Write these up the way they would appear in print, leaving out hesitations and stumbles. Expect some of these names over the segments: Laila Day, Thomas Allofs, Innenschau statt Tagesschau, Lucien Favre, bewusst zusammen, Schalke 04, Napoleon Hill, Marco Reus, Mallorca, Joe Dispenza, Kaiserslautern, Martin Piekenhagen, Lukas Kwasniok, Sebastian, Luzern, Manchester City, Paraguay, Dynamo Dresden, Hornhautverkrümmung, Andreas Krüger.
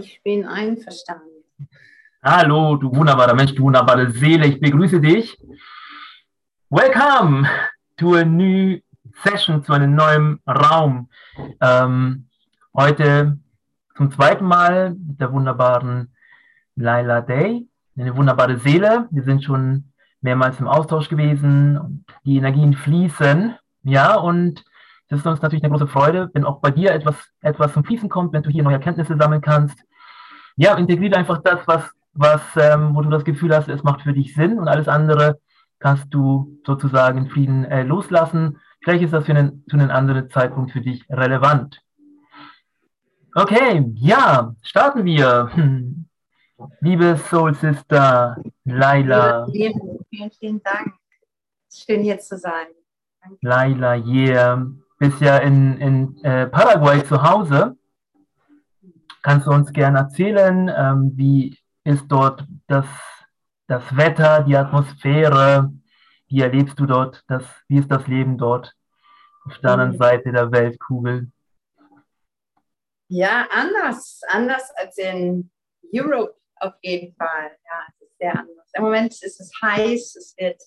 Ich bin einverstanden. Hallo, du wunderbarer Mensch, du wunderbare Seele. Ich begrüße dich. Welcome to a new session, zu einem neuen Raum. Heute zum zweiten Mal mit der wunderbaren Laila Day, eine wunderbare Seele. Wir sind schon mehrmals im Austausch gewesen und die Energien fließen. Ja, und das ist uns natürlich eine große Freude, wenn auch bei dir etwas zum Fließen kommt, wenn du hier neue Erkenntnisse sammeln kannst. Ja, integriere einfach das, wo du das Gefühl hast, es macht für dich Sinn, und alles andere kannst du sozusagen in Frieden loslassen. Vielleicht ist das zu einem anderen Zeitpunkt für dich relevant. Okay, ja, starten wir. Liebe Soul Sister Laila. Vielen, vielen Dank. Schön, hier zu sein. Danke. Laila, bist ja in Paraguay zu Hause. Kannst du uns gerne erzählen, wie ist dort das Wetter, die Atmosphäre? Wie erlebst du dort? Wie ist das Leben dort auf der anderen Seite der Weltkugel? Ja, anders als in Europe auf jeden Fall. Ja, es ist sehr anders. Im Moment ist es heiß, es wird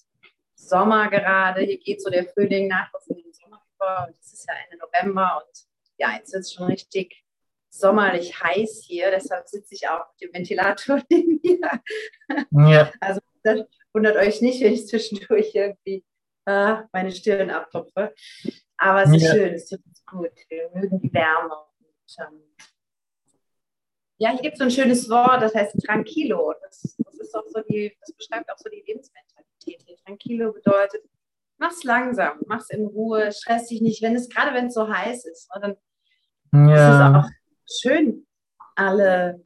Sommer gerade. Hier geht so der Frühling nach, was in den Sommer über. Und es ist ja Ende November und ja, jetzt wird es schon richtig sommerlich heiß hier. Deshalb sitze ich auch mit dem Ventilator neben mir. Ja. Also das wundert euch nicht, wenn ich zwischendurch irgendwie meine Stirn abtupfe. Aber es ist schön, es tut uns gut. Wir mögen die Wärme. Ja, hier gibt es so ein schönes Wort, das heißt tranquilo. Das beschreibt auch so die Lebensmentalität hier. Tranquilo bedeutet, mach's langsam, mach's in Ruhe, stress dich nicht, gerade wenn es so heiß ist. Und dann ist es auch schön, alle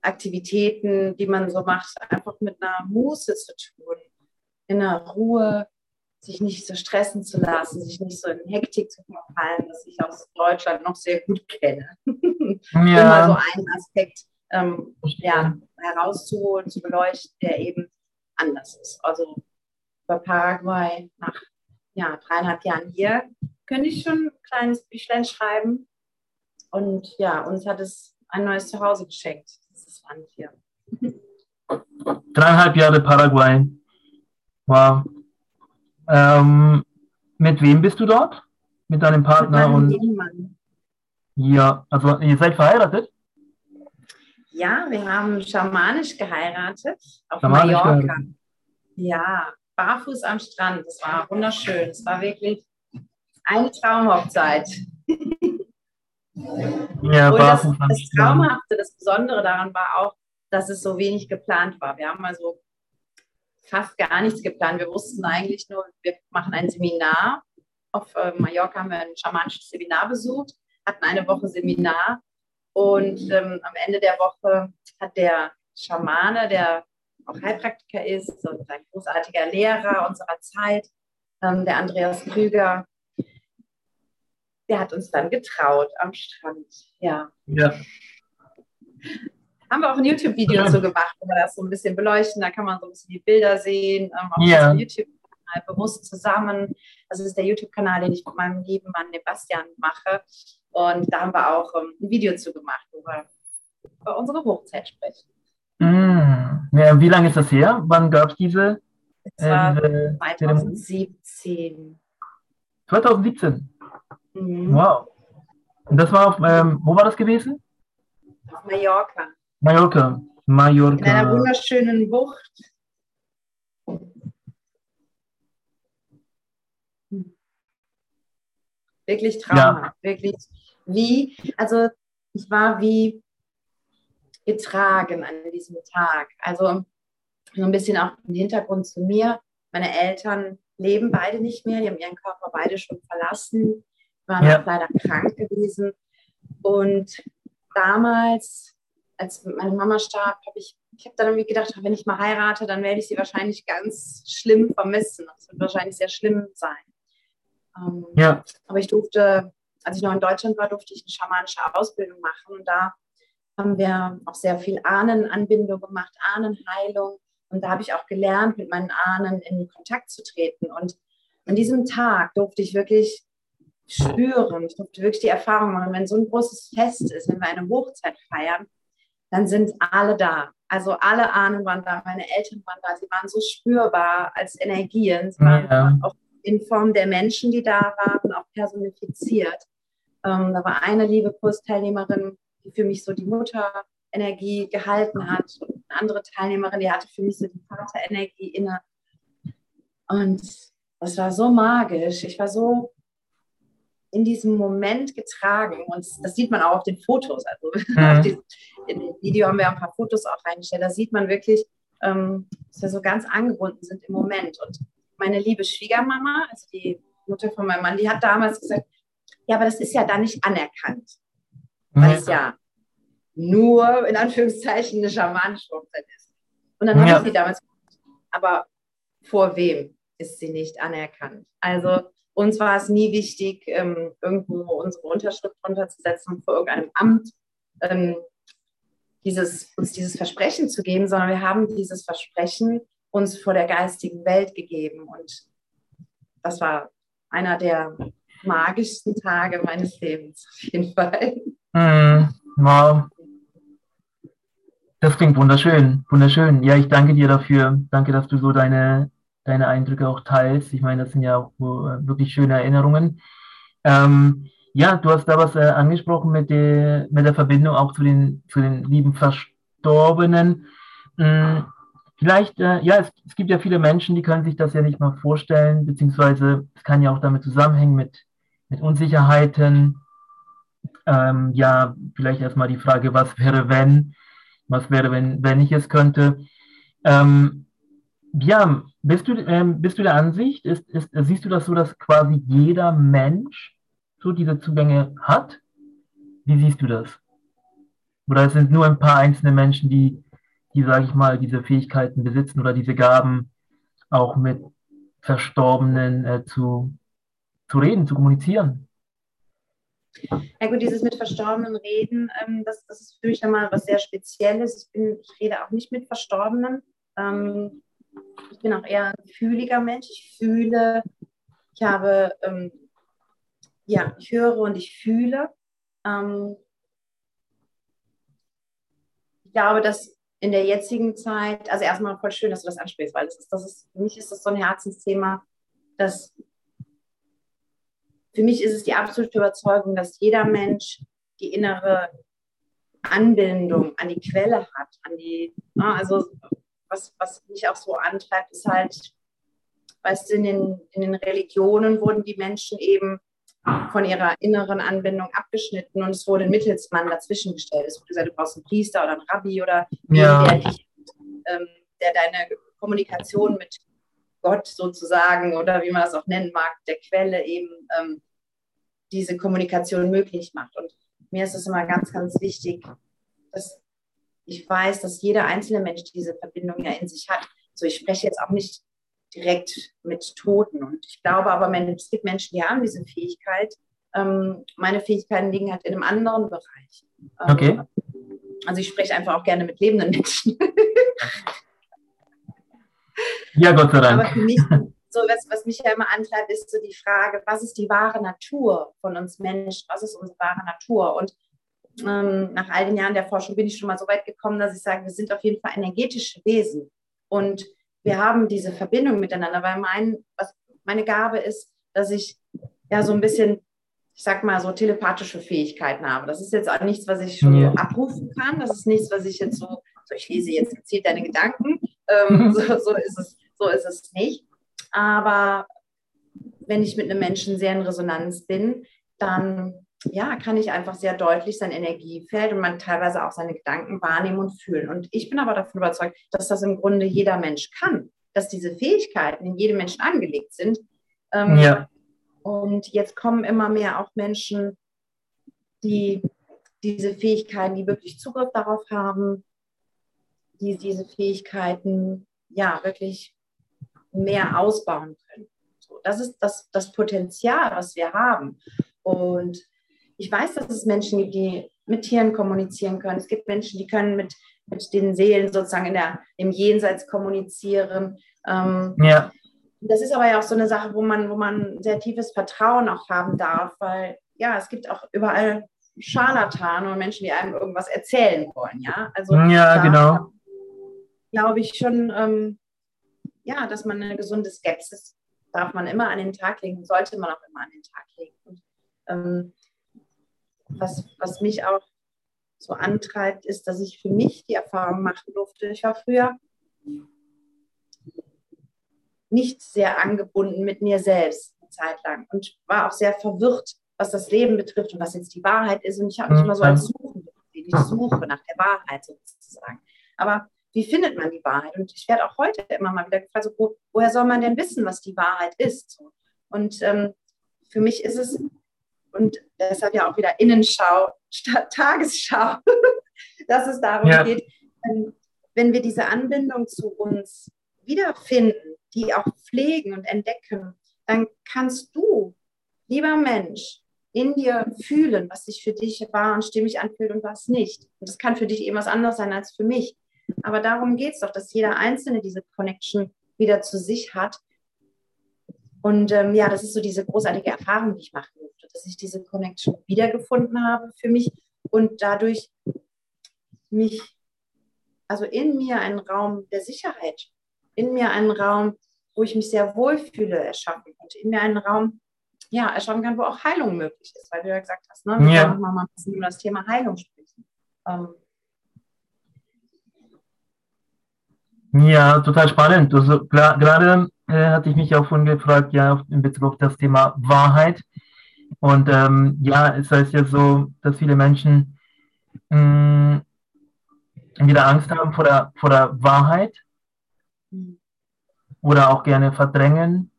Aktivitäten, die man so macht, einfach mit einer Muße zu tun. In der Ruhe, sich nicht so stressen zu lassen, sich nicht so in Hektik zu verfallen, was ich aus Deutschland noch sehr gut kenne. Immer so einen Aspekt herauszuholen, zu beleuchten, der eben anders ist. Also über Paraguay nach 3,5 Jahren hier könnte ich schon ein kleines Büchlein schreiben. Und ja, uns hat es ein neues Zuhause geschenkt. Das ist spannend hier. 3,5 Jahre Paraguay. Wow. Mit wem bist du dort? Mit deinem Partner? Mit meinem Mann. Ja, also ihr seid verheiratet? Ja, wir haben schamanisch geheiratet auf Mallorca. Ja, barfuß am Strand. Das war wunderschön. Es war wirklich eine Traumhochzeit. Ja, und das Traumhafte, das Besondere daran war auch, dass es so wenig geplant war. Wir haben mal so fast gar nichts geplant. Wir wussten eigentlich nur, wir machen ein Seminar. Auf Mallorca haben wir ein schamanisches Seminar besucht, hatten eine Woche Seminar, und am Ende der Woche hat der Schamane, der auch Heilpraktiker ist und ein großartiger Lehrer unserer Zeit, der Andreas Krüger, der hat uns dann getraut am Strand. Ja. Haben wir auch ein YouTube-Video dazu gemacht, wo wir das so ein bisschen beleuchten. Da kann man so ein bisschen die Bilder sehen. Auf unserem YouTube-Kanal bewusst zusammen. Das ist der YouTube-Kanal, den ich mit meinem lieben Mann Sebastian mache. Und da haben wir auch ein Video zu gemacht, wo wir über unsere Hochzeit sprechen. Ja, wie lange ist das her? Wann gab es diese? Es war 2017. 2017? Mhm. Wow. Und das war auf, wo war das gewesen? Auf Mallorca. Mallorca. In einer wunderschönen Bucht. Wirklich traumhaft, wirklich ich war wie getragen an diesem Tag. Also so ein bisschen auch im Hintergrund zu mir. Meine Eltern leben beide nicht mehr, die haben ihren Körper beide schon verlassen, waren auch leider krank gewesen. Und damals, als meine Mama starb, habe ich dann irgendwie gedacht, wenn ich mal heirate, dann werde ich sie wahrscheinlich ganz schlimm vermissen. Das wird wahrscheinlich sehr schlimm sein. Aber ich durfte, als ich noch in Deutschland war, durfte ich eine schamanische Ausbildung machen. Und da haben wir auch sehr viel Ahnenanbindung gemacht, Ahnenheilung. Und da habe ich auch gelernt, mit meinen Ahnen in Kontakt zu treten. Und an diesem Tag durfte ich wirklich spüren. Ich durfte wirklich die Erfahrung machen. Und wenn so ein großes Fest ist, wenn wir eine Hochzeit feiern, dann sind alle da. Also alle Ahnen waren da, meine Eltern waren da, sie waren so spürbar als Energien, sie waren auch in Form der Menschen, die da waren, auch personifiziert. Da war eine liebe Kursteilnehmerin, die für mich so die Mutterenergie gehalten hat, und eine andere Teilnehmerin, die hatte für mich so die Vaterenergie inne. Und das war so magisch. Ich war so in diesem Moment getragen. Und das sieht man auch auf den Fotos. Also in dem Video haben wir ein paar Fotos auch reingestellt. Da sieht man wirklich, dass wir so ganz angebunden sind im Moment. Und meine liebe Schwiegermama, also die Mutter von meinem Mann, die hat damals gesagt, ja, aber das ist ja dann nicht anerkannt. Weil es ja nur, in Anführungszeichen, eine schamanische Hochzeit ist. Und dann habe ich sie damals gesagt, aber vor wem ist sie nicht anerkannt? Also uns war es nie wichtig, irgendwo unsere Unterschrift runterzusetzen und vor irgendeinem Amt uns dieses Versprechen zu geben, sondern wir haben dieses Versprechen uns vor der geistigen Welt gegeben. Und das war einer der magischsten Tage meines Lebens, auf jeden Fall. Wow. Das klingt wunderschön, wunderschön. Ja, ich danke dir dafür. Danke, dass du so deine Eindrücke auch teilst. Ich meine, das sind ja auch wirklich schöne Erinnerungen. Ja, du hast da was angesprochen mit der Verbindung auch zu den lieben Verstorbenen. Vielleicht, es gibt ja viele Menschen, die können sich das ja nicht mal vorstellen, beziehungsweise es kann ja auch damit zusammenhängen mit Unsicherheiten. Ja, vielleicht erstmal die Frage, was wäre, wenn ich es könnte? Ja, bist du der Ansicht, siehst du das so, dass quasi jeder Mensch so diese Zugänge hat? Wie siehst du das? Oder es sind nur ein paar einzelne Menschen, die sage ich mal, diese Fähigkeiten besitzen oder diese Gaben auch mit Verstorbenen zu reden, zu kommunizieren? Ja gut, dieses mit Verstorbenen reden, das ist für mich nochmal was sehr Spezielles. Ich rede auch nicht mit Verstorbenen. Ich bin auch eher ein fühliger Mensch. Ich höre und ich fühle. Ich glaube, dass in der jetzigen Zeit, also erstmal voll schön, dass du das ansprichst, weil für mich ist das so ein Herzensthema, dass für mich ist es die absolute Überzeugung, dass jeder Mensch die innere Anbindung an die Quelle hat, was mich auch so antreibt, ist halt, weißt du, in den Religionen wurden die Menschen eben von ihrer inneren Anbindung abgeschnitten und es wurde ein Mittelsmann dazwischen gestellt. Es wurde gesagt, du brauchst einen Priester oder einen Rabbi oder der deine Kommunikation mit Gott sozusagen oder wie man das auch nennen mag, der Quelle eben diese Kommunikation möglich macht. Und mir ist es immer ganz, ganz wichtig, dass ich weiß, dass jeder einzelne Mensch diese Verbindung ja in sich hat. So, ich spreche jetzt auch nicht direkt mit Toten. Und ich glaube aber, es gibt Menschen, die haben diese Fähigkeit. Meine Fähigkeiten liegen halt in einem anderen Bereich. Okay. Also ich spreche einfach auch gerne mit lebenden Menschen. Ja, Gott sei Dank. Aber für mich, so was mich ja immer antreibt, ist so die Frage, was ist die wahre Natur von uns Menschen? Was ist unsere wahre Natur? Und nach all den Jahren der Forschung bin ich schon mal so weit gekommen, dass ich sage, wir sind auf jeden Fall energetische Wesen und wir haben diese Verbindung miteinander, weil meine Gabe ist, dass ich ja so ein bisschen, ich sag mal so telepathische Fähigkeiten habe. Das ist jetzt auch nichts, was ich schon so abrufen kann, das ist nichts, was ich jetzt so ich lese jetzt gezielt deine Gedanken, so ist es nicht, aber wenn ich mit einem Menschen sehr in Resonanz bin, dann kann ich einfach sehr deutlich sein Energiefeld und man teilweise auch seine Gedanken wahrnehmen und fühlen. Und ich bin aber davon überzeugt, dass das im Grunde jeder Mensch kann, dass diese Fähigkeiten in jedem Menschen angelegt sind. Und jetzt kommen immer mehr auch Menschen, die diese Fähigkeiten, die wirklich Zugriff darauf haben, die diese Fähigkeiten wirklich mehr ausbauen können. So, das ist das Potenzial, was wir haben. Und ich weiß, dass es Menschen gibt, die mit Tieren kommunizieren können. Es gibt Menschen, die können mit den Seelen sozusagen im Jenseits kommunizieren. Das ist aber ja auch so eine Sache, wo man sehr tiefes Vertrauen auch haben darf, weil es gibt auch überall Scharlatane und Menschen, die einem irgendwas erzählen wollen, ja? Also, ja, genau. Glaube ich schon, ja, dass man eine gesunde Skepsis darf man immer an den Tag legen, sollte man auch immer an den Tag legen. Und, was mich auch so antreibt, ist, dass ich für mich die Erfahrung machen durfte. Ich war früher nicht sehr angebunden mit mir selbst eine Zeit lang und war auch sehr verwirrt, was das Leben betrifft und was jetzt die Wahrheit ist. Und ich habe mich immer so als Suchen, ich suche nach der Wahrheit sozusagen. Aber wie findet man die Wahrheit? Und ich werde auch heute immer mal wieder gefragt, so, woher soll man denn wissen, was die Wahrheit ist? Und für mich ist es, und deshalb ja auch wieder Innenschau statt Tagesschau, dass es darum geht, wenn wir diese Anbindung zu uns wiederfinden, die auch pflegen und entdecken, dann kannst du, lieber Mensch, in dir fühlen, was sich für dich wahr und stimmig anfühlt und was nicht. Und das kann für dich eben was anderes sein als für mich. Aber darum geht es doch, dass jeder Einzelne diese Connection wieder zu sich hat. Und ja, das ist so diese großartige Erfahrung, die ich machen durfte, dass ich diese Connection wiedergefunden habe für mich und dadurch mich, also in mir einen Raum der Sicherheit, in mir einen Raum, wo ich mich sehr wohlfühle, erschaffen konnte, in mir einen Raum, ja, erschaffen kann, wo auch Heilung möglich ist, weil du ja gesagt hast, ne? Wir können nochmal ein bisschen über das Thema Heilung sprechen. Ja, total spannend. Also gerade hatte ich mich auch schon gefragt, ja, in Bezug auf das Thema Wahrheit. Und ja, es heißt ja so, dass viele Menschen wieder Angst haben vor der Wahrheit oder auch gerne verdrängen.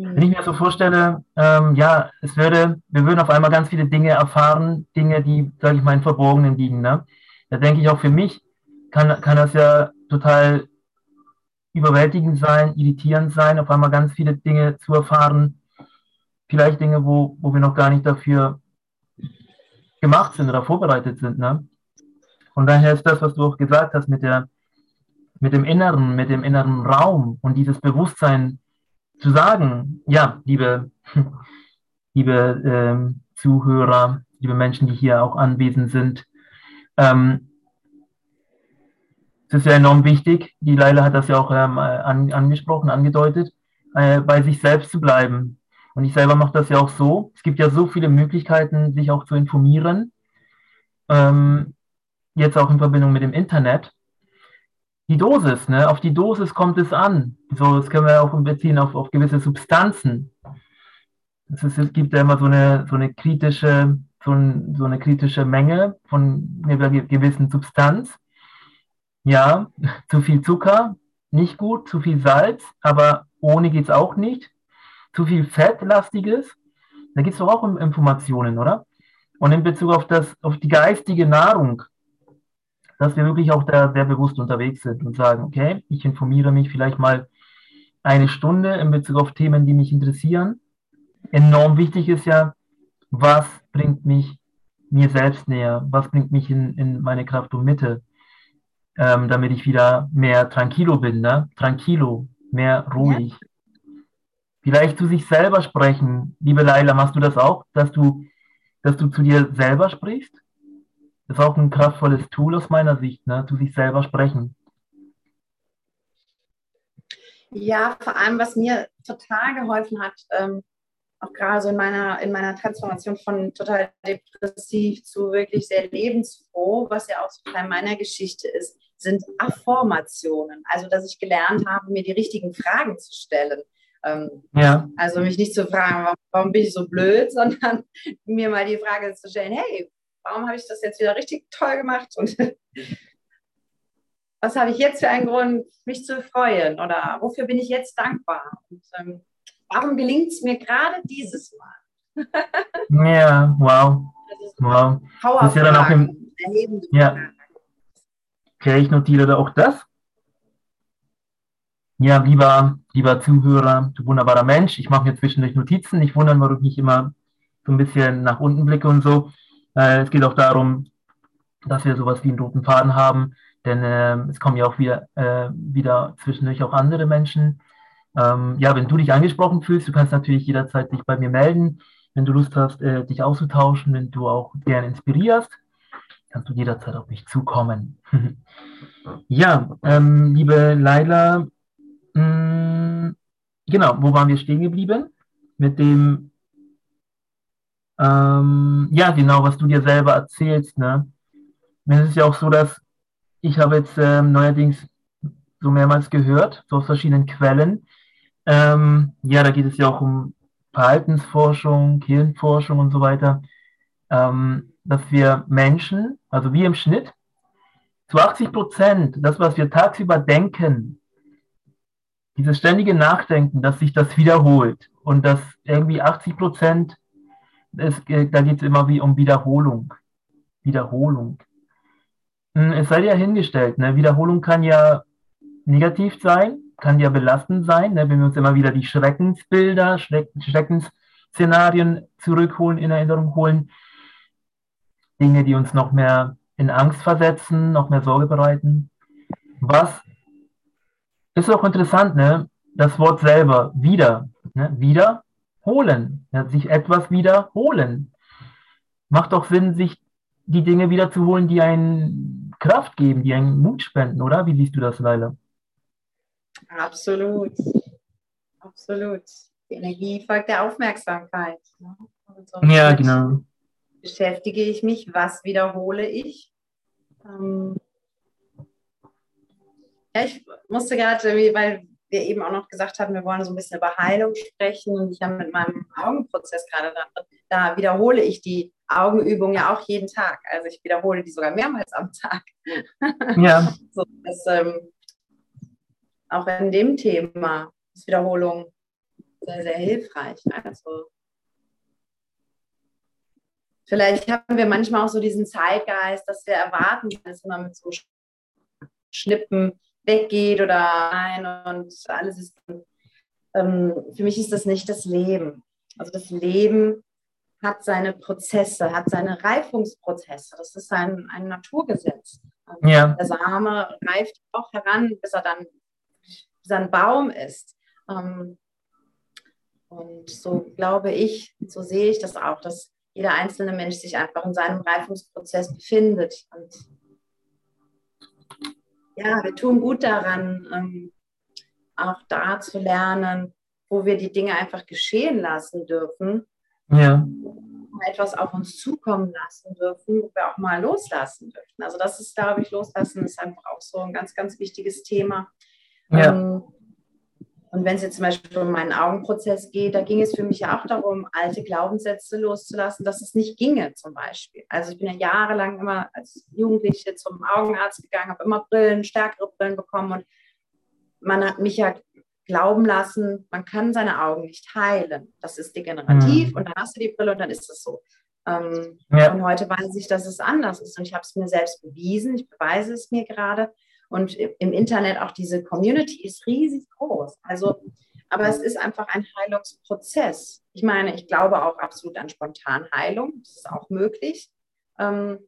Wenn ich mir so vorstelle, ja, wir würden auf einmal ganz viele Dinge erfahren, Dinge, die, sage ich mal, im Verborgenen liegen. Ne? Da denke ich auch für mich, kann das ja total überwältigend sein, irritierend sein, auf einmal ganz viele Dinge zu erfahren, vielleicht Dinge, wo wir noch gar nicht dafür gemacht sind oder vorbereitet sind. Ne? Von daher ist das, was du auch gesagt hast, mit dem inneren Raum und dieses Bewusstsein zu sagen, ja, liebe Zuhörer, liebe Menschen, die hier auch anwesend sind, das ist ja enorm wichtig, die Laila hat das ja auch angesprochen, angedeutet, bei sich selbst zu bleiben. Und ich selber mache das ja auch so. Es gibt ja so viele Möglichkeiten, sich auch zu informieren, jetzt auch in Verbindung mit dem Internet. Die Dosis, ne? Auf die Dosis kommt es an. So, das können wir auch beziehen auf gewisse Substanzen. Es gibt ja immer so eine kritische Menge von einer gewissen Substanz. Ja, zu viel Zucker, nicht gut, zu viel Salz, aber ohne geht es auch nicht. Zu viel Fettlastiges, da gibt es doch auch Informationen, oder? Und in Bezug auf die geistige Nahrung, dass wir wirklich auch da sehr bewusst unterwegs sind und sagen, okay, ich informiere mich vielleicht mal eine Stunde in Bezug auf Themen, die mich interessieren. Enorm wichtig ist ja, was bringt mich mir selbst näher, was bringt mich in meine Kraft und Mitte. Damit ich wieder mehr tranquilo bin, ne? Tranquilo, mehr ruhig. Ja. Vielleicht zu sich selber sprechen. Liebe Laila, machst du das auch, dass du zu dir selber sprichst? Das ist auch ein kraftvolles Tool aus meiner Sicht, ne? Zu sich selber sprechen. Ja, vor allem, was mir total geholfen hat, auch gerade so in meiner Transformation von total depressiv zu wirklich sehr lebensfroh, was ja auch so Teil meiner Geschichte ist, sind Affirmationen. Also, dass ich gelernt habe, mir die richtigen Fragen zu stellen. Ja. Also mich nicht zu fragen, warum bin ich so blöd, sondern mir mal die Frage zu stellen, hey, warum habe ich das jetzt wieder richtig toll gemacht? Und was habe ich jetzt für einen Grund, mich zu freuen? Oder wofür bin ich jetzt dankbar? Und, warum gelingt es mir gerade dieses Mal? Ja, wow. Wow. Das ist ja dann auch ja. Okay, ich notiere da auch das. Ja, lieber Zuhörer, du wunderbarer Mensch, ich mache mir zwischendurch Notizen. Nicht wundern, warum ich nicht immer so ein bisschen nach unten blicke und so. Es geht auch darum, dass wir sowas wie einen roten Faden haben, denn es kommen ja auch wieder zwischendurch auch andere Menschen. Ja, wenn du dich angesprochen fühlst, du kannst natürlich jederzeit dich bei mir melden. Wenn du Lust hast, dich auszutauschen, wenn du auch gerne inspirierst, kannst du jederzeit auf mich zukommen. Ja, liebe Laila, genau, wo waren wir stehen geblieben? Mit dem, ja genau, was du dir selber erzählst, ne? Es ist ja auch so, dass ich habe jetzt neuerdings so mehrmals gehört, so aus verschiedenen Quellen, ja, da geht es ja auch um Verhaltensforschung, Hirnforschung und so weiter, dass wir Menschen, also wir im Schnitt, zu 80%, das, was wir tagsüber denken, dieses ständige Nachdenken, dass sich das wiederholt und dass irgendwie 80%, da geht es immer wie um Wiederholung. Wiederholung. Es sei ja hingestellt, ne? Wiederholung kann ja negativ sein, kann ja belastend sein, ne? Wenn wir uns immer wieder die Schreckensbilder, Schreckensszenarien zurückholen, in Erinnerung holen, Dinge, die uns noch mehr in Angst versetzen, noch mehr Sorge bereiten. Was ist auch interessant, ne? Das Wort selber, wieder, ne? Wiederholen, ne? Sich etwas wiederholen. Macht doch Sinn, sich die Dinge wiederzuholen, die einen Kraft geben, die einen Mut spenden, oder? Wie siehst du das, Laila? Absolut, absolut. Die Energie folgt der Aufmerksamkeit. Ne? So ja, genau. Beschäftige ich mich, was wiederhole ich? Ja, ich musste gerade, weil wir eben auch noch gesagt haben, wir wollen so ein bisschen über Heilung sprechen und ich habe mit meinem Augenprozess gerade dran, da wiederhole ich die Augenübung ja auch jeden Tag. Also ich wiederhole die sogar mehrmals am Tag. Ja. So, dass, auch in dem Thema ist Wiederholung sehr, sehr hilfreich. Also vielleicht haben wir manchmal auch so diesen Zeitgeist, dass wir erwarten, dass man mit so Schnippen weggeht oder rein und alles ist. Für mich ist das nicht das Leben. Also das Leben hat seine Prozesse, hat seine Reifungsprozesse. Das ist ein Naturgesetz. Ja. Der Same reift auch heran, bis er ein Baum ist. Und so glaube ich, so sehe ich das auch, dass jeder einzelne Mensch sich einfach in seinem Reifungsprozess befindet. Und ja, wir tun gut daran, auch da zu lernen, wo wir die Dinge einfach geschehen lassen dürfen. Ja. Etwas auf uns zukommen lassen dürfen, wo wir auch mal loslassen dürfen. Also das ist, glaube ich, Loslassen ist einfach auch so ein ganz, ganz wichtiges Thema. Ja. Und wenn es jetzt zum Beispiel um meinen Augenprozess geht, da ging es für mich ja auch darum, alte Glaubenssätze loszulassen, dass es nicht ginge zum Beispiel. Also ich bin ja jahrelang immer als Jugendliche zum Augenarzt gegangen, habe immer Brillen, stärkere Brillen bekommen und man hat mich ja glauben lassen, man kann seine Augen nicht heilen. Das ist degenerativ und dann hast du die Brille und dann ist das so. Ja. Und heute weiß ich, dass es anders ist und ich habe es mir selbst bewiesen, ich beweise es mir gerade. Und im Internet auch diese Community ist riesig groß. Also, aber es ist einfach ein Heilungsprozess. Ich meine, ich glaube auch absolut an Spontanheilung. Das ist auch möglich. Aber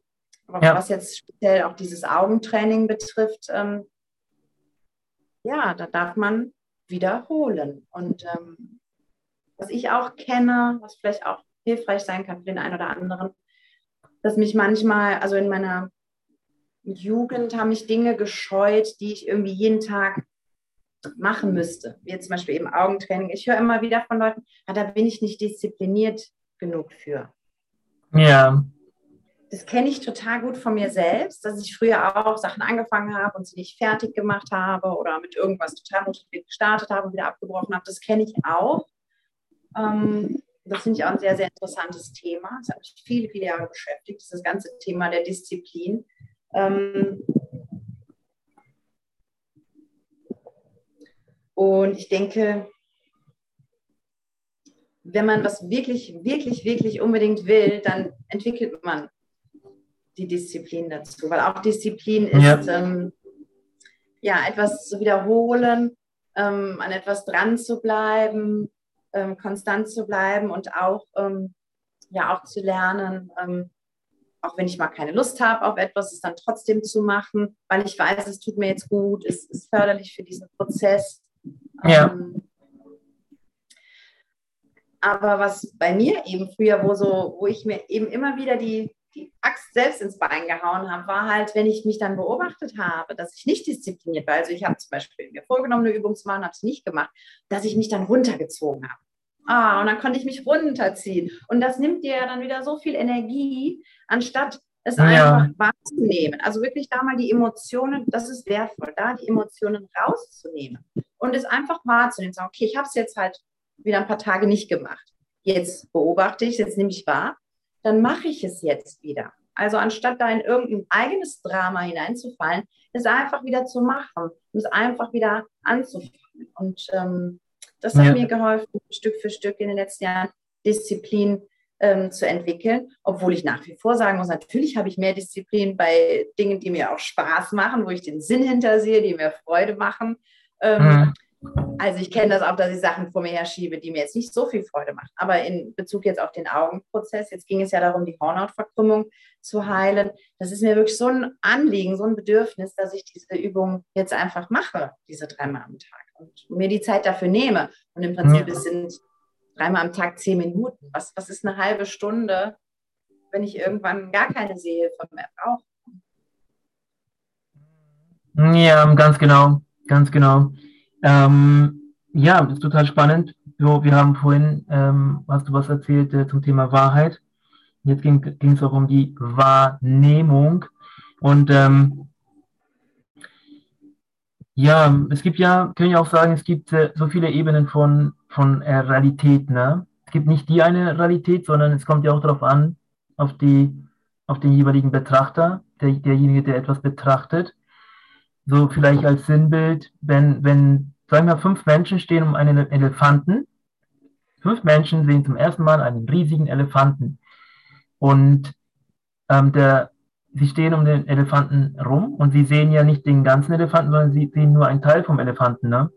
ja, was jetzt speziell auch dieses Augentraining betrifft, ja, da darf man wiederholen. Und was ich auch kenne, was vielleicht auch hilfreich sein kann für den einen oder anderen, dass mich manchmal, also in meiner Jugend haben mich Dinge gescheut, die ich irgendwie jeden Tag machen müsste. Wie zum Beispiel eben Augentraining. Ich höre immer wieder von Leuten, da bin ich nicht diszipliniert genug für. Ja. Das kenne ich total gut von mir selbst, dass ich früher auch Sachen angefangen habe und sie nicht fertig gemacht habe oder mit irgendwas total motiviert gestartet habe und wieder abgebrochen habe. Das kenne ich auch. Das finde ich auch ein sehr, sehr interessantes Thema. Das hat mich viele, viele Jahre beschäftigt, das ganze Thema der Disziplin. Und ich denke, wenn man was wirklich, wirklich, wirklich unbedingt will, dann entwickelt man die Disziplin dazu, weil auch Disziplin ist ja etwas zu wiederholen, an etwas dran zu bleiben, konstant zu bleiben und auch ja auch zu lernen. Auch wenn ich mal keine Lust habe auf etwas, es dann trotzdem zu machen, weil ich weiß, es tut mir jetzt gut, es ist förderlich für diesen Prozess. Ja. Aber was bei mir eben früher, wo ich mir eben immer wieder die Axt selbst ins Bein gehauen habe, war halt, wenn ich mich dann beobachtet habe, dass ich nicht diszipliniert war. Also ich habe zum Beispiel mir vorgenommen, eine Übung zu machen, habe es nicht gemacht, dass ich mich dann runtergezogen habe. Und dann konnte ich mich runterziehen. Und das nimmt dir ja dann wieder so viel Energie, anstatt es einfach wahrzunehmen. Also wirklich da mal die Emotionen, das ist wertvoll, da die Emotionen rauszunehmen und es einfach wahrzunehmen. Sagen, okay, ich habe es jetzt halt wieder ein paar Tage nicht gemacht. Jetzt beobachte ich, jetzt nehme ich wahr, dann mache ich es jetzt wieder. Also anstatt da in irgendein eigenes Drama hineinzufallen, es einfach wieder zu machen, es einfach wieder anzufangen. Und das hat mir geholfen, Stück für Stück in den letzten Jahren Disziplin zu entwickeln, obwohl ich nach wie vor sagen muss, natürlich habe ich mehr Disziplin bei Dingen, die mir auch Spaß machen, wo ich den Sinn hintersehe, die mir Freude machen. Also ich kenne das auch, dass ich Sachen vor mir herschiebe, die mir jetzt nicht so viel Freude machen. Aber in Bezug jetzt auf den Augenprozess, jetzt ging es ja darum, die Hornhautverkrümmung zu heilen. Das ist mir wirklich so ein Anliegen, so ein Bedürfnis, dass ich diese Übung jetzt einfach mache, diese 3-mal am Tag. Und mir die Zeit dafür nehme. Und im Prinzip sind 3-mal am Tag 10 Minuten. Was ist eine halbe Stunde, wenn ich irgendwann gar keine Sehhilfe mehr brauche? Ja, ganz genau. Ganz genau. Ja, ist total spannend. So, wir haben vorhin, hast du was erzählt zum Thema Wahrheit. Jetzt ging es auch um die Wahrnehmung. Und können wir auch sagen, es gibt so viele Ebenen von Realität, ne? Es gibt nicht die eine Realität, sondern es kommt ja auch darauf an, auf den jeweiligen Betrachter, derjenige, der etwas betrachtet. So vielleicht als Sinnbild, wenn sagen wir 5 Menschen stehen um einen Elefanten, 5 Menschen sehen zum ersten Mal einen riesigen Elefanten und sie stehen um den Elefanten rum und sie sehen ja nicht den ganzen Elefanten, sondern sie sehen nur einen Teil vom Elefanten, ne?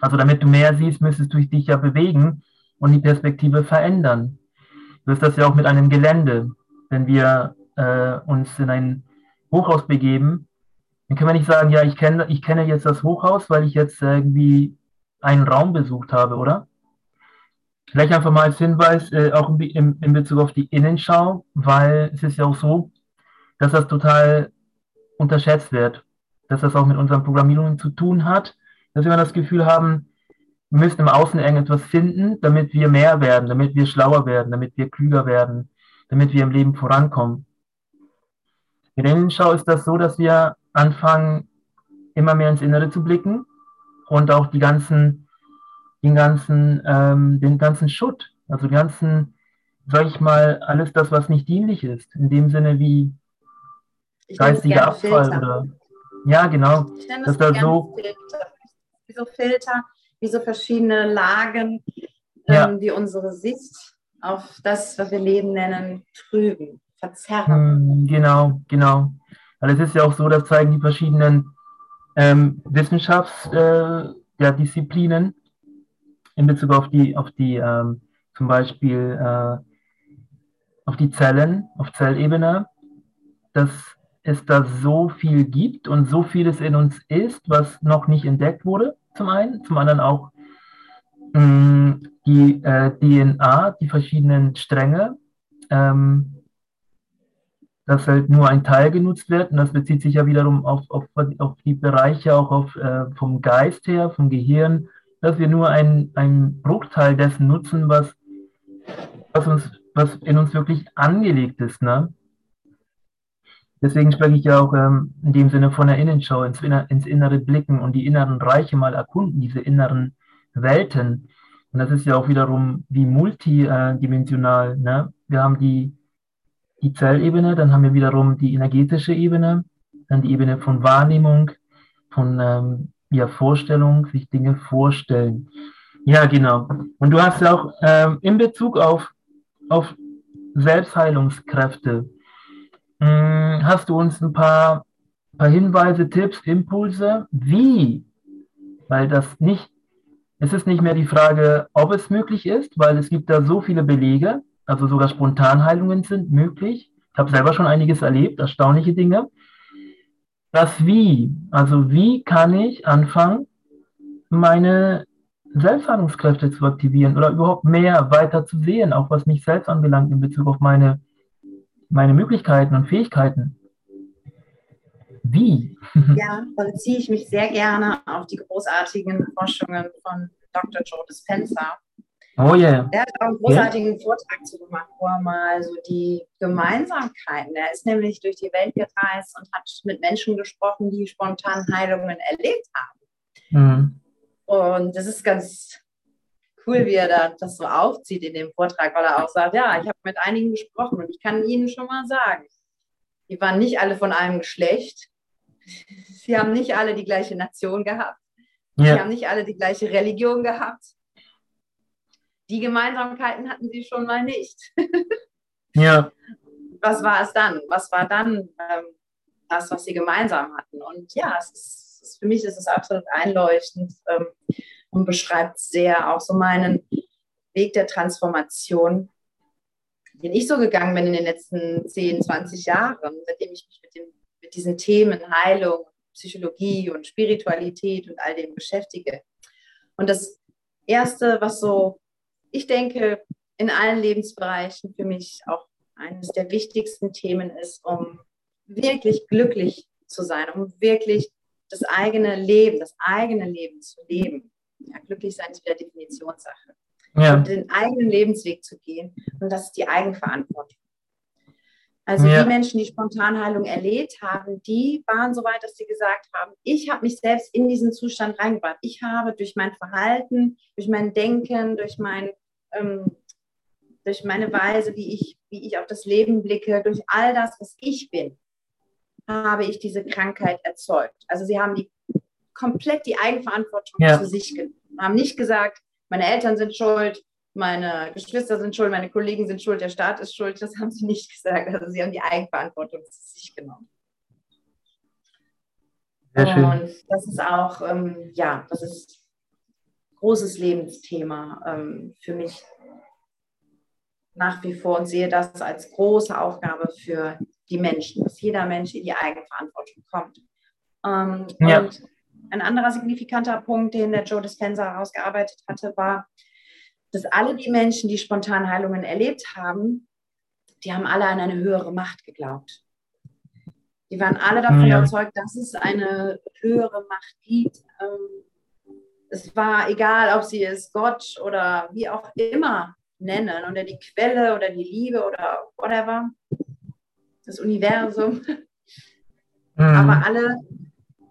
Also damit du mehr siehst, müsstest du dich ja bewegen und die Perspektive verändern. Du hast das ja auch mit einem Gelände. Wenn wir uns in ein Hochhaus begeben, dann können wir nicht sagen, ja, ich kenne jetzt das Hochhaus, weil ich jetzt irgendwie einen Raum besucht habe, oder? Vielleicht einfach mal als Hinweis, auch in Bezug auf die Innenschau, weil es ist ja auch so, dass das total unterschätzt wird, dass das auch mit unseren Programmierungen zu tun hat, dass wir immer das Gefühl haben, wir müssen im Außen irgendetwas finden, damit wir mehr werden, damit wir schlauer werden, damit wir klüger werden, damit wir im Leben vorankommen. In der Innenschau ist das so, dass wir anfangen, immer mehr ins Innere zu blicken und auch den ganzen Schutt, also den ganzen, sag ich mal, alles das, was nicht dienlich ist, in dem Sinne wie geistiger Abfall Filter. Oder ja, genau, ich nenne das da so Filter. Wie so Filter, wie so verschiedene Lagen, die unsere Sicht auf das, was wir Leben nennen, trüben, verzerren. Genau. Weil es ist ja auch so, das zeigen die verschiedenen Wissenschaftsdisziplinen in Bezug auf die zum Beispiel auf die Zellen, auf Zellebene, dass es da so viel gibt und so vieles in uns ist, was noch nicht entdeckt wurde, zum einen, zum anderen auch die DNA, die verschiedenen Stränge, dass halt nur ein Teil genutzt wird und das bezieht sich ja wiederum auf die Bereiche, auch auf vom Geist her, vom Gehirn, dass wir nur einen Bruchteil dessen nutzen, was in uns wirklich angelegt ist, ne? Deswegen spreche ich ja auch in dem Sinne von der Innenschau, ins innere Blicken und die inneren Reiche mal erkunden, diese inneren Welten. Und das ist ja auch wiederum wie multidimensional, ne? Wir haben die Zellebene, dann haben wir wiederum die energetische Ebene, dann die Ebene von Wahrnehmung, von Vorstellung, sich Dinge vorstellen. Ja, genau. Und du hast ja auch in Bezug auf Selbstheilungskräfte, hast du uns ein paar Hinweise, Tipps, Impulse, wie? Weil es ist nicht mehr die Frage, ob es möglich ist, weil es gibt da so viele Belege. Also sogar Spontanheilungen sind möglich. Ich habe selber schon einiges erlebt, erstaunliche Dinge. Das Wie, also wie kann ich anfangen, meine Selbstheilungskräfte zu aktivieren oder überhaupt mehr weiter zu sehen, auch was mich selbst anbelangt in Bezug auf meine Möglichkeiten und Fähigkeiten. Wie? Ja, da beziehe ich mich sehr gerne auf die großartigen Forschungen von Dr. Joe Dispenza. Oh yeah. Der hat auch einen großartigen Vortrag zu gemacht, wo er mal so die Gemeinsamkeiten, er ist nämlich durch die Welt gereist und hat mit Menschen gesprochen, die spontan Heilungen erlebt haben. Mhm. Und das ist ganz cool, wie er das so aufzieht in dem Vortrag, weil er auch sagt, ja, ich habe mit einigen gesprochen und ich kann Ihnen schon mal sagen, die waren nicht alle von einem Geschlecht, sie haben nicht alle die gleiche Nation gehabt, sie haben nicht alle die gleiche Religion gehabt. Die Gemeinsamkeiten hatten sie schon mal nicht. Ja. Was war es dann? Was war dann das, was sie gemeinsam hatten? Und ja, für mich ist es absolut einleuchtend und beschreibt sehr auch so meinen Weg der Transformation, den ich so gegangen bin in den letzten 10, 20 Jahren, seitdem ich mich mit diesen Themen Heilung, Psychologie und Spiritualität und all dem beschäftige. Und das Erste, was so ich denke, in allen Lebensbereichen für mich auch eines der wichtigsten Themen ist, um wirklich glücklich zu sein, um wirklich das eigene Leben zu leben. Ja, glücklich sein ist wieder Definitionssache. Ja. Und den eigenen Lebensweg zu gehen, und das ist die Eigenverantwortung. Also die Menschen, die Spontanheilung erlebt haben, die waren so weit, dass sie gesagt haben, ich habe mich selbst in diesen Zustand reingebracht. Ich habe durch mein Verhalten, durch mein Denken, durch meine Weise, wie ich auf das Leben blicke, durch all das, was ich bin, habe ich diese Krankheit erzeugt. Also sie haben komplett die Eigenverantwortung für sich genommen. Haben nicht gesagt, meine Eltern sind schuld, meine Geschwister sind schuld, meine Kollegen sind schuld, der Staat ist schuld. Das haben sie nicht gesagt. Also sie haben die Eigenverantwortung für sich genommen. Sehr schön. Und das ist auch, das ist ein großes Lebensthema für mich nach wie vor und sehe das als große Aufgabe für die Menschen, dass jeder Mensch in die Eigenverantwortung kommt. Und ein anderer signifikanter Punkt, den der Joe Dispenza herausgearbeitet hatte, war, dass alle die Menschen, die spontan Heilungen erlebt haben, die haben alle an eine höhere Macht geglaubt. Die waren alle davon überzeugt, dass es eine höhere Macht gibt. Es war egal, ob sie es Gott oder wie auch immer nennen, oder die Quelle oder die Liebe oder whatever, das Universum. Mhm. Aber alle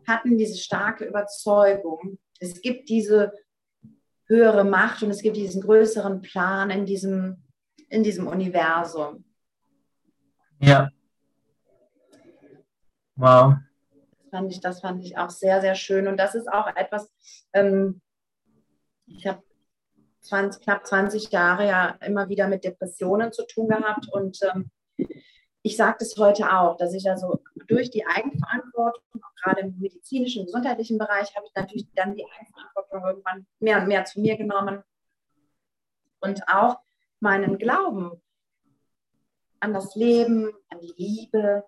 hatten diese starke Überzeugung. Es gibt diese höhere Macht und es gibt diesen größeren Plan in diesem Universum. Ja. Wow. Das fand ich auch sehr, sehr schön. Und das ist auch etwas, ich habe knapp 20 Jahre ja immer wieder mit Depressionen zu tun gehabt und ich sage das heute auch, dass ich also durch die Eigenverantwortung, auch gerade im medizinischen, gesundheitlichen Bereich, habe ich natürlich dann die Eigenverantwortung irgendwann mehr und mehr zu mir genommen und auch meinen Glauben an das Leben, an die Liebe.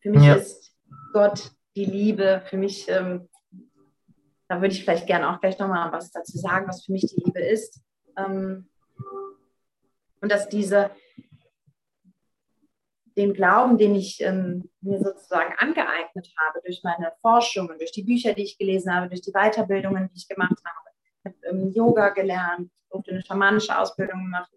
Für mich ist Gott die Liebe. Für mich, da würde ich vielleicht gerne auch gleich nochmal was dazu sagen, was für mich die Liebe ist. Und dass den Glauben, den ich mir sozusagen angeeignet habe durch meine Forschungen, durch die Bücher, die ich gelesen habe, durch die Weiterbildungen, die ich gemacht habe. Ich habe Yoga gelernt, durfte eine schamanische Ausbildung gemacht.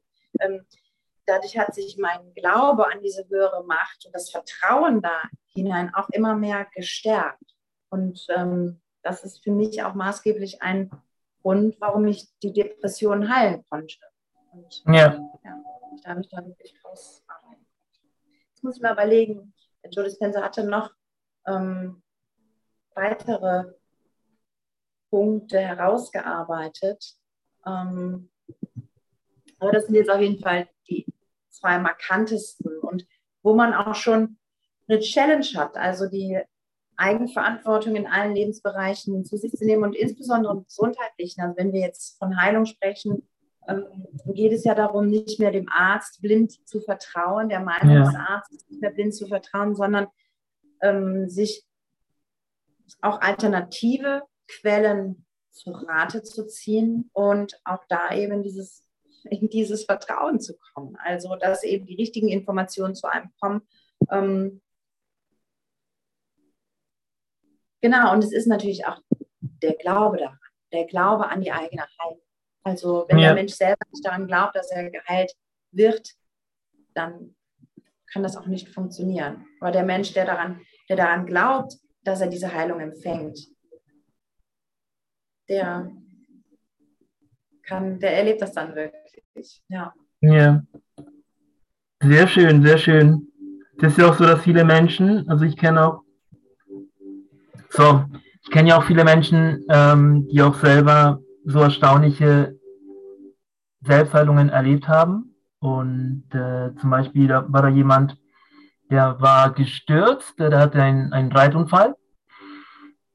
Dadurch hat sich mein Glaube an diese höhere Macht und das Vertrauen da hinein auch immer mehr gestärkt. Und das ist für mich auch maßgeblich ein Grund, warum ich die Depression heilen konnte. Und ich habe mich da wirklich rausarbeiten. Muss ich mal überlegen, Joe Dispenza hatte noch weitere Punkte herausgearbeitet. Aber das sind jetzt auf jeden Fall die zwei markantesten und wo man auch schon eine Challenge hat, also die Eigenverantwortung in allen Lebensbereichen zu sich zu nehmen und insbesondere im gesundheitlichen. Also wenn wir jetzt von Heilung sprechen, geht es ja darum, nicht mehr dem Arzt blind zu vertrauen, der Meinung des Arztes nicht mehr blind zu vertrauen, sondern sich auch alternative Quellen zu Rate zu ziehen und auch da eben in dieses Vertrauen zu kommen. Also, dass eben die richtigen Informationen zu einem kommen. Genau, und es ist natürlich auch der Glaube daran, der Glaube an die eigene Heilung. Also, wenn der Mensch selber nicht daran glaubt, dass er geheilt wird, dann kann das auch nicht funktionieren. Aber der Mensch, der daran glaubt, dass er diese Heilung empfängt, der erlebt das dann wirklich. Ja. Sehr schön, sehr schön. Das ist ja auch so, dass viele Menschen, also ich kenne ja auch viele Menschen, die auch selber so erstaunliche Selbstheilungen erlebt haben. Und zum Beispiel, da war da jemand, der war gestürzt, der hatte einen Reitunfall.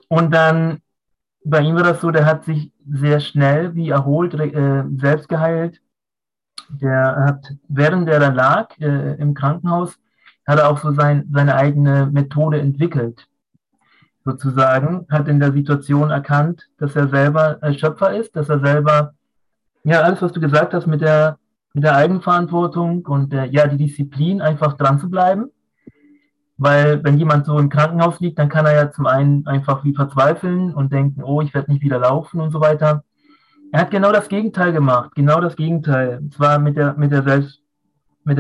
Und dann bei ihm war das so, der hat sich sehr schnell wie erholt selbst geheilt. Der hat, während er da lag im Krankenhaus, hat er auch so seine eigene Methode entwickelt. Sozusagen, hat in der Situation erkannt, dass er selber Schöpfer ist, dass er selber, ja, alles, was du gesagt hast, mit der Eigenverantwortung und die Disziplin, einfach dran zu bleiben. Weil wenn jemand so im Krankenhaus liegt, dann kann er ja zum einen einfach wie verzweifeln und denken, oh, ich werde nicht wieder laufen und so weiter. Er hat genau das Gegenteil gemacht, Und zwar mit der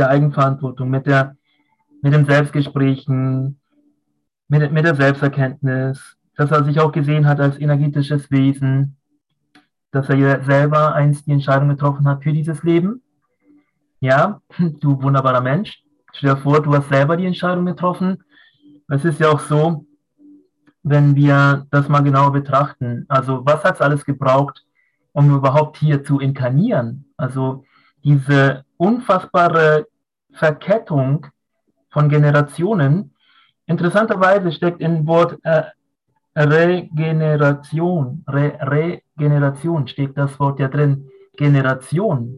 Eigenverantwortung, mit dem Selbstgesprächen, mit der Selbsterkenntnis, dass er sich auch gesehen hat als energetisches Wesen, dass er selber einst die Entscheidung getroffen hat für dieses Leben. Ja, du wunderbarer Mensch, stell dir vor, du hast selber die Entscheidung getroffen. Es ist ja auch so, wenn wir das mal genau betrachten, also was hat es alles gebraucht, um überhaupt hier zu inkarnieren? Also diese unfassbare Verkettung von Generationen. Interessanterweise steckt im Wort Regeneration steckt das Wort ja drin, Generationen.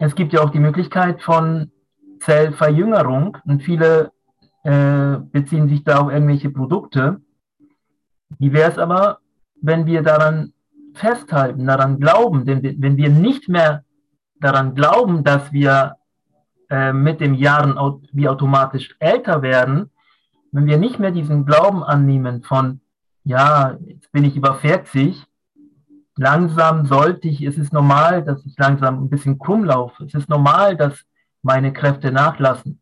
Es gibt ja auch die Möglichkeit von Zellverjüngerung und viele beziehen sich da auf irgendwelche Produkte. Wie wäre es aber, wenn wir daran festhalten, daran glauben, wenn wir nicht mehr daran glauben, dass wir mit den Jahren wie automatisch älter werden, wenn wir nicht mehr diesen Glauben annehmen von, ja, jetzt bin ich über 40, es ist normal, dass ich langsam ein bisschen krumm laufe, es ist normal, dass meine Kräfte nachlassen.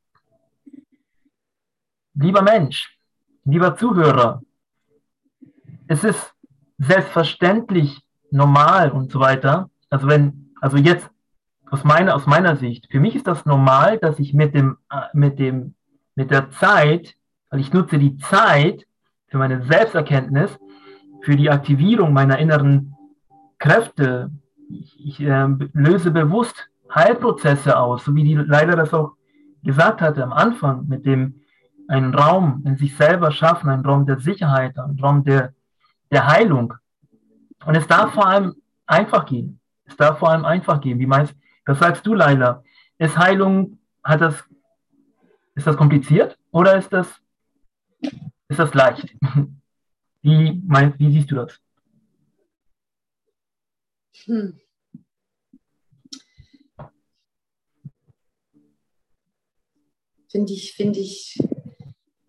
Lieber Mensch, lieber Zuhörer, es ist selbstverständlich normal und so weiter, also jetzt aus meiner Sicht, für mich ist das normal, dass ich mit der Zeit, weil ich nutze die Zeit für meine Selbsterkenntnis, für die Aktivierung meiner inneren Kräfte. Ich löse bewusst Heilprozesse aus, so wie die Laila das auch gesagt hatte am Anfang, mit dem einen Raum in sich selber schaffen, einen Raum der Sicherheit, einen Raum der Heilung. Und es darf vor allem einfach gehen. Wie meinst du? Das sagst du, Laila. Ist Heilung, ist das kompliziert oder ist das leicht? Wie siehst du das? Finde ich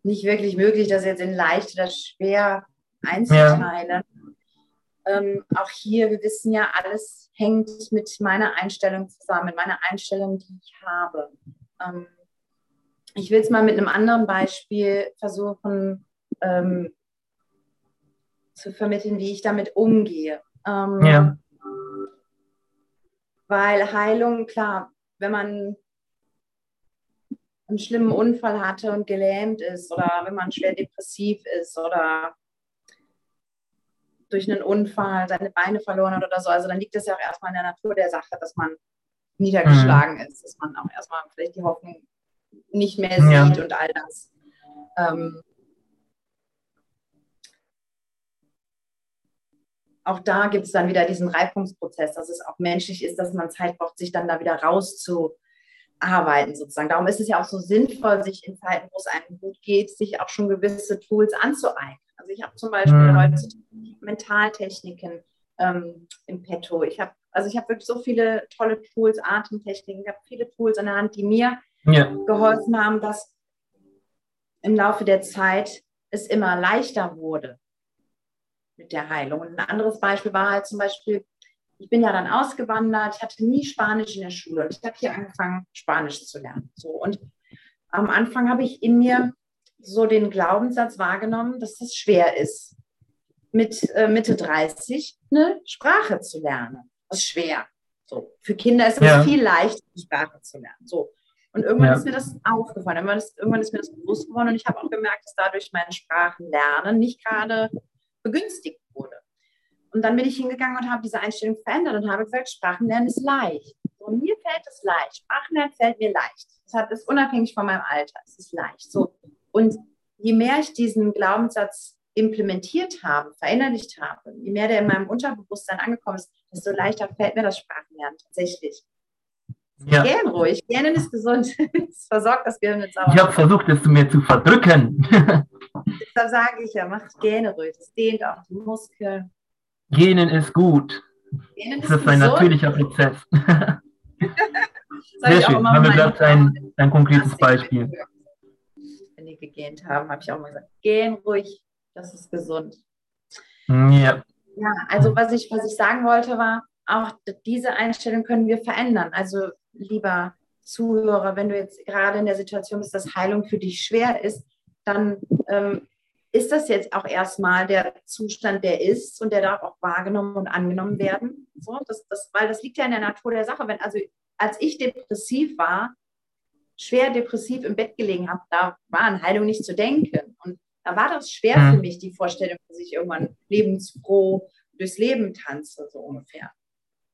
nicht wirklich möglich, das jetzt in leicht oder schwer einzuteilen. Ja. Auch hier, wir wissen ja, alles hängt mit meiner Einstellung zusammen, mit meiner Einstellung, die ich habe. Ich will es mal mit einem anderen Beispiel versuchen zu vermitteln, wie ich damit umgehe. Weil Heilung, klar, wenn man einen schlimmen Unfall hatte und gelähmt ist oder wenn man schwer depressiv ist oder durch einen Unfall seine Beine verloren hat oder so, also dann liegt das ja auch erstmal in der Natur der Sache, dass man niedergeschlagen ist, dass man auch erstmal vielleicht die Hoffnung nicht mehr sieht und all das. Auch da gibt es dann wieder diesen Reifungsprozess, dass es auch menschlich ist, dass man Zeit braucht, sich dann da wieder rauszuarbeiten sozusagen. Darum ist es ja auch so sinnvoll, sich in Zeiten, wo es einem gut geht, sich auch schon gewisse Tools anzueignen. Also ich habe zum Beispiel heute Mentaltechniken im Petto. Ich habe wirklich so viele tolle Tools, Atemtechniken, ich habe viele Tools in der Hand, die mir geholfen haben, dass im Laufe der Zeit es immer leichter wurde mit der Heilung. Und ein anderes Beispiel war halt zum Beispiel, ich bin ja dann ausgewandert, ich hatte nie Spanisch in der Schule und ich habe hier angefangen, Spanisch zu lernen. So, und am Anfang habe ich in mir so den Glaubenssatz wahrgenommen, dass es schwer ist, mit Mitte 30 eine Sprache zu lernen. Das ist schwer. So. Für Kinder ist es viel leichter, die Sprache zu lernen. So. Und irgendwann ist mir das aufgefallen. Irgendwann ist mir das bewusst geworden und ich habe auch gemerkt, dass dadurch mein Sprachenlernen nicht gerade begünstigt wurde. Und dann bin ich hingegangen und habe diese Einstellung verändert und habe gesagt, Sprachenlernen ist leicht. So, mir fällt es leicht. Sprachenlernen fällt mir leicht. Das ist unabhängig von meinem Alter. Es ist leicht. So. Und je mehr ich diesen Glaubenssatz implementiert habe, verinnerlicht habe, je mehr der in meinem Unterbewusstsein angekommen ist, desto leichter fällt mir das Sprachenlernen tatsächlich. Ja. Gähnen ruhig, Gähnen ist gesund. Es versorgt das Gehirn mit Sauerstoff. Ich habe versucht, es mir zu verdrücken. Deshalb sage ich ja, mach Gähne ruhig. Das dehnt auch die Muskeln. Gähnen ist gut. Gähnen ist gesund. Das ist ein natürlicher Prozess. Sehr schön, damit bleibt ein konkretes Beispiel. Wenn die gegähnt haben, habe ich auch mal gesagt, gähn ruhig. Das ist gesund. Ja. Ja, also was ich sagen wollte war, auch diese Einstellung können wir verändern. Also lieber Zuhörer, wenn du jetzt gerade in der Situation bist, dass Heilung für dich schwer ist, dann ist das jetzt auch erstmal der Zustand, der ist und der darf auch wahrgenommen und angenommen werden. So, weil das liegt ja in der Natur der Sache. Als ich depressiv war, schwer depressiv im Bett gelegen habe, da war an Heilung nicht zu denken und da war das schwer für mich, die Vorstellung, dass ich irgendwann lebensfroh durchs Leben tanze, so ungefähr.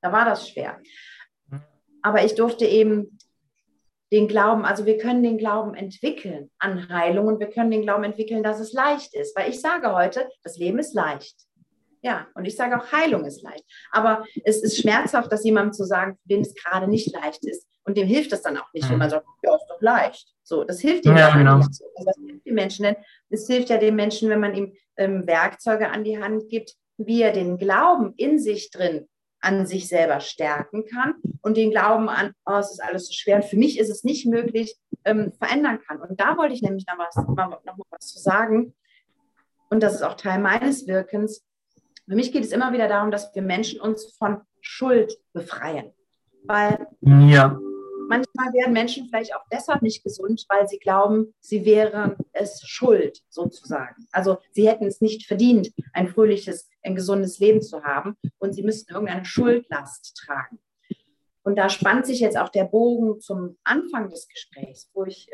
Da war das schwer. Aber ich durfte eben den Glauben, also wir können den Glauben entwickeln an Heilung und wir können den Glauben entwickeln, dass es leicht ist. Weil ich sage heute, das Leben ist leicht. Ja, und ich sage auch, Heilung ist leicht. Aber es ist schmerzhaft, das jemandem zu sagen, für den es gerade nicht leicht ist. Und dem hilft das dann auch nicht, wenn man sagt, ja, ist doch leicht. So, das hilft dem nicht. So. Also das hilft den Menschen, denn es hilft ja dem Menschen, wenn man ihm Werkzeuge an die Hand gibt, wie er den Glauben in sich drin an sich selber stärken kann und den Glauben an, oh, es ist alles so schwer und für mich ist es nicht möglich, verändern kann. Und da wollte ich nämlich noch mal was zu sagen. Und das ist auch Teil meines Wirkens. Für mich geht es immer wieder darum, dass wir Menschen uns von Schuld befreien. Weil manchmal werden Menschen vielleicht auch deshalb nicht gesund, weil sie glauben, sie wären es schuld, sozusagen. Also sie hätten es nicht verdient, ein fröhliches, ein gesundes Leben zu haben und sie müssten irgendeine Schuldlast tragen. Und da spannt sich jetzt auch der Bogen zum Anfang des Gesprächs, wo ich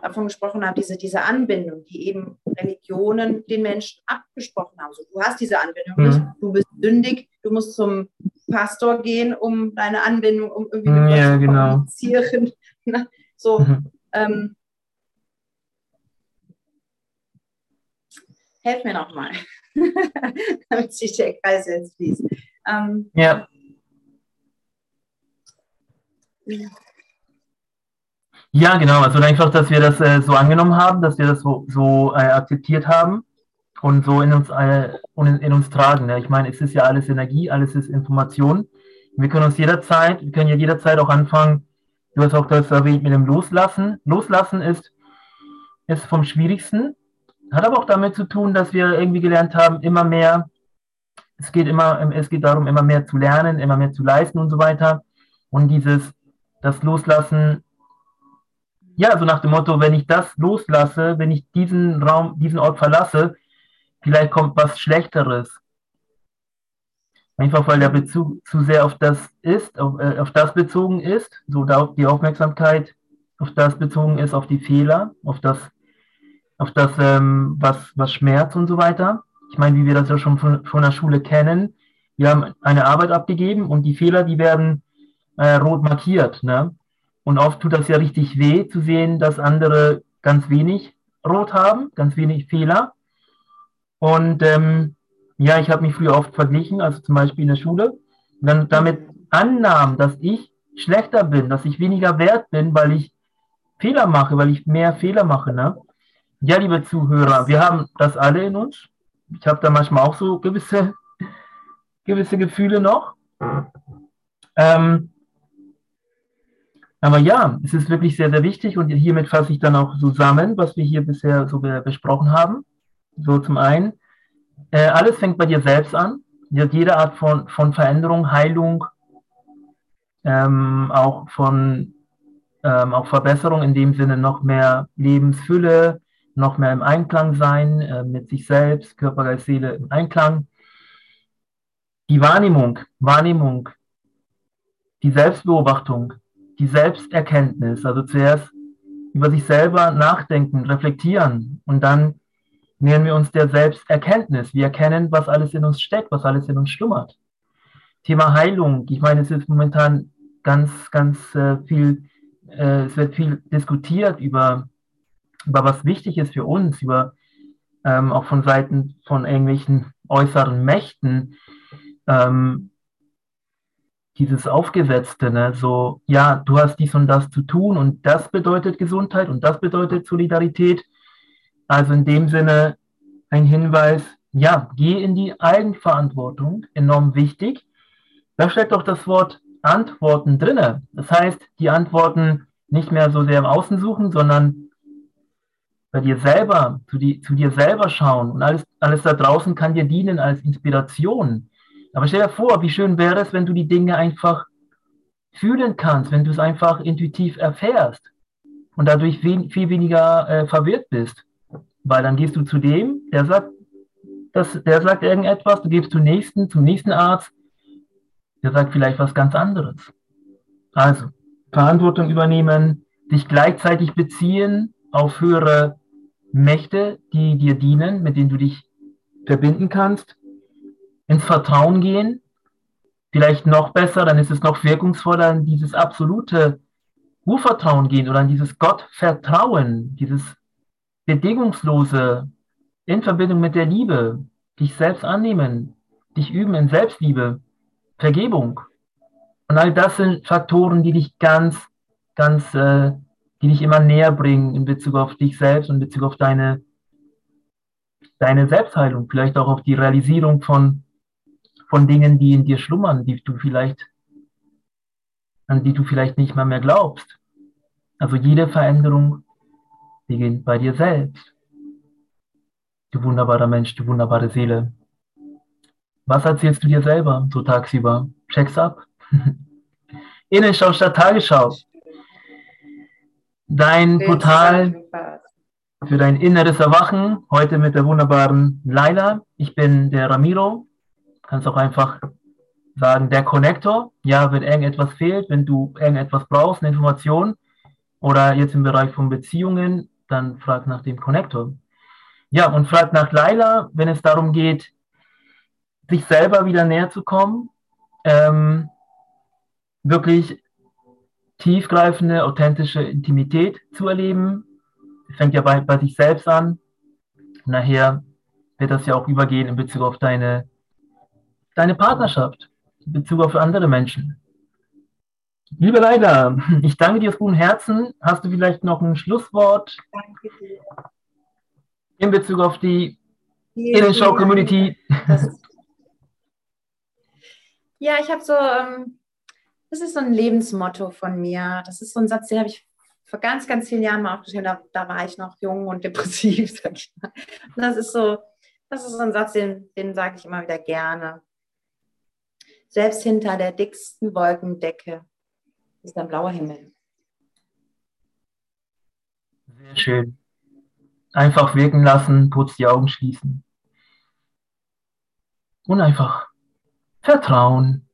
davon gesprochen habe, diese Anbindung, die eben Religionen den Menschen abgesprochen haben. Also, du hast diese Anbindung nicht, du bist sündig, du musst zum Pastor gehen, um deine Anbindung, um irgendwie mit Gott zu kommunizieren. So, helf mir nochmal, damit sich der Kreis jetzt fließt. Ja, genau. Also einfach, dass wir das so angenommen haben, dass wir das so akzeptiert haben und so in uns tragen. Ne? Ich meine, es ist ja alles Energie, alles ist Information. Wir können ja jederzeit auch anfangen, du hast auch das erwähnt mit dem Loslassen. Loslassen ist vom Schwierigsten, hat aber auch damit zu tun, dass wir irgendwie gelernt haben, es geht darum, immer mehr zu lernen, immer mehr zu leisten und so weiter. Und das Loslassen, ja, so nach dem Motto, wenn ich das loslasse, wenn ich diesen Ort verlasse, vielleicht kommt was Schlechteres. Einfach weil der Bezug zu sehr auf das bezogen ist, so da die Aufmerksamkeit auf das bezogen ist, auf die Fehler, auf das, was schmerzt und so weiter. Ich meine, wie wir das ja schon von der Schule kennen, wir haben eine Arbeit abgegeben und die Fehler, die werden rot markiert, ne? Und oft tut das ja richtig weh, zu sehen, dass andere ganz wenig Rot haben, ganz wenig Fehler. Und ich habe mich früher oft verglichen, also zum Beispiel in der Schule, und dann damit annahm, dass ich schlechter bin, dass ich weniger wert bin, weil ich mehr Fehler mache. Ne? Ja, liebe Zuhörer, wir haben das alle in uns. Ich habe da manchmal auch so gewisse Gefühle noch. Aber ja, es ist wirklich sehr, sehr wichtig und hiermit fasse ich dann auch zusammen, was wir hier bisher so besprochen haben. So zum einen, alles fängt bei dir selbst an. Jede Art von Veränderung, Heilung, auch von auch Verbesserung, in dem Sinne noch mehr Lebensfülle, noch mehr im Einklang sein, mit sich selbst, Körper, Geist, Seele im Einklang. Die Wahrnehmung, die Selbstbeobachtung, die Selbsterkenntnis, also zuerst über sich selber nachdenken, reflektieren und dann nähern wir uns der Selbsterkenntnis. Wir erkennen, was alles in uns steckt, was alles in uns schlummert. Thema Heilung, ich meine, es ist momentan es wird viel diskutiert über was wichtig ist für uns, über auch von Seiten von irgendwelchen äußeren Mächten, dieses Aufgesetzte, ne? So, ja, du hast dies und das zu tun und das bedeutet Gesundheit und das bedeutet Solidarität. Also in dem Sinne ein Hinweis, ja, geh in die Eigenverantwortung, enorm wichtig. Da steckt auch das Wort Antworten drinne. Das heißt, die Antworten nicht mehr so sehr im Außen suchen, sondern bei dir selber, zu dir selber schauen und alles da draußen kann dir dienen als Inspiration. Aber stell dir vor, wie schön wäre es, wenn du die Dinge einfach fühlen kannst, wenn du es einfach intuitiv erfährst und dadurch viel weniger verwirrt bist. Weil dann gehst du zu dem, der sagt irgendetwas, du gehst zum nächsten Arzt, der sagt vielleicht was ganz anderes. Also, Verantwortung übernehmen, dich gleichzeitig beziehen auf höhere Mächte, die dir dienen, mit denen du dich verbinden kannst, ins Vertrauen gehen, vielleicht noch besser, dann ist es noch wirkungsvoller, in dieses absolute Urvertrauen gehen oder in dieses Gottvertrauen, dieses bedingungslose, in Verbindung mit der Liebe, dich selbst annehmen, dich üben in Selbstliebe, Vergebung. Und all das sind Faktoren, die dich die dich immer näher bringen in Bezug auf dich selbst und in Bezug auf deine Selbstheilung, vielleicht auch auf die Realisierung von Dingen, die in dir schlummern, an die du vielleicht nicht mal mehr glaubst. Also jede Veränderung beginnt bei dir selbst. Du wunderbarer Mensch, du wunderbare Seele. Was erzählst du dir selber so tagsüber? Check's ab. Innenschau statt Tagesschau. Dein Portal für dein inneres Erwachen. Heute mit der wunderbaren Laila. Ich bin der Ramiro. Kannst auch einfach sagen, der Connector. Ja, wenn irgendetwas fehlt, wenn du irgendetwas brauchst, eine Information oder jetzt im Bereich von Beziehungen, dann frag nach dem Connector. Ja, und frag nach Laila, wenn es darum geht, sich selber wieder näher zu kommen, wirklich tiefgreifende, authentische Intimität zu erleben. Das fängt ja bei sich selbst an. Nachher wird das ja auch übergehen in Bezug auf deine Partnerschaft, in Bezug auf andere Menschen. Liebe Laila, ich danke dir aus gutem Herzen. Hast du vielleicht noch ein Schlusswort in Bezug auf die Innenshow-Community? Ja, ich habe so, das ist so ein Lebensmotto von mir. Das ist so ein Satz, den habe ich vor ganz, ganz vielen Jahren mal aufgeschrieben. Da war ich noch jung und depressiv, sag ich mal. Und das ist so ein Satz, den sage ich immer wieder gerne. Selbst hinter der dicksten Wolkendecke ist ein blauer Himmel. Sehr schön. Einfach wirken lassen, kurz die Augen schließen. Und einfach vertrauen.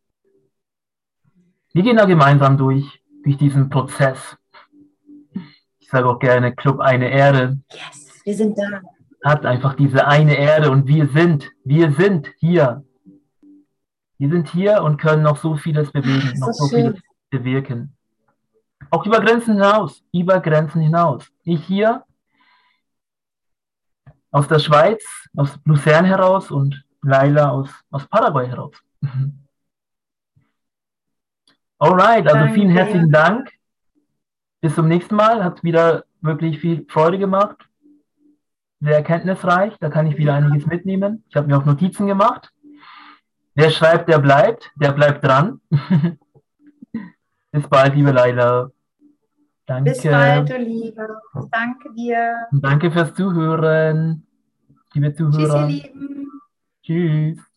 Wir gehen da gemeinsam durch diesen Prozess. Ich sage auch gerne, Club eine Erde. Yes, wir sind da. Habt einfach diese eine Erde und wir sind hier. Wir sind hier und können noch so vieles bewegen, vieles bewirken. Auch über Grenzen hinaus. Ich hier aus der Schweiz, aus Luzern heraus und Laila aus Paraguay heraus. Alright, also vielen herzlichen Dank. Bis zum nächsten Mal. Hat wieder wirklich viel Freude gemacht. sehr erkenntnisreich, da kann ich wieder einiges mitnehmen. Ich habe mir auch Notizen gemacht. Wer schreibt, der bleibt dran. Bis bald, liebe Laila. Danke. Bis bald, du Liebe. Danke dir. Und danke fürs Zuhören, liebe Zuhörer. Tschüss, ihr Lieben. Tschüss.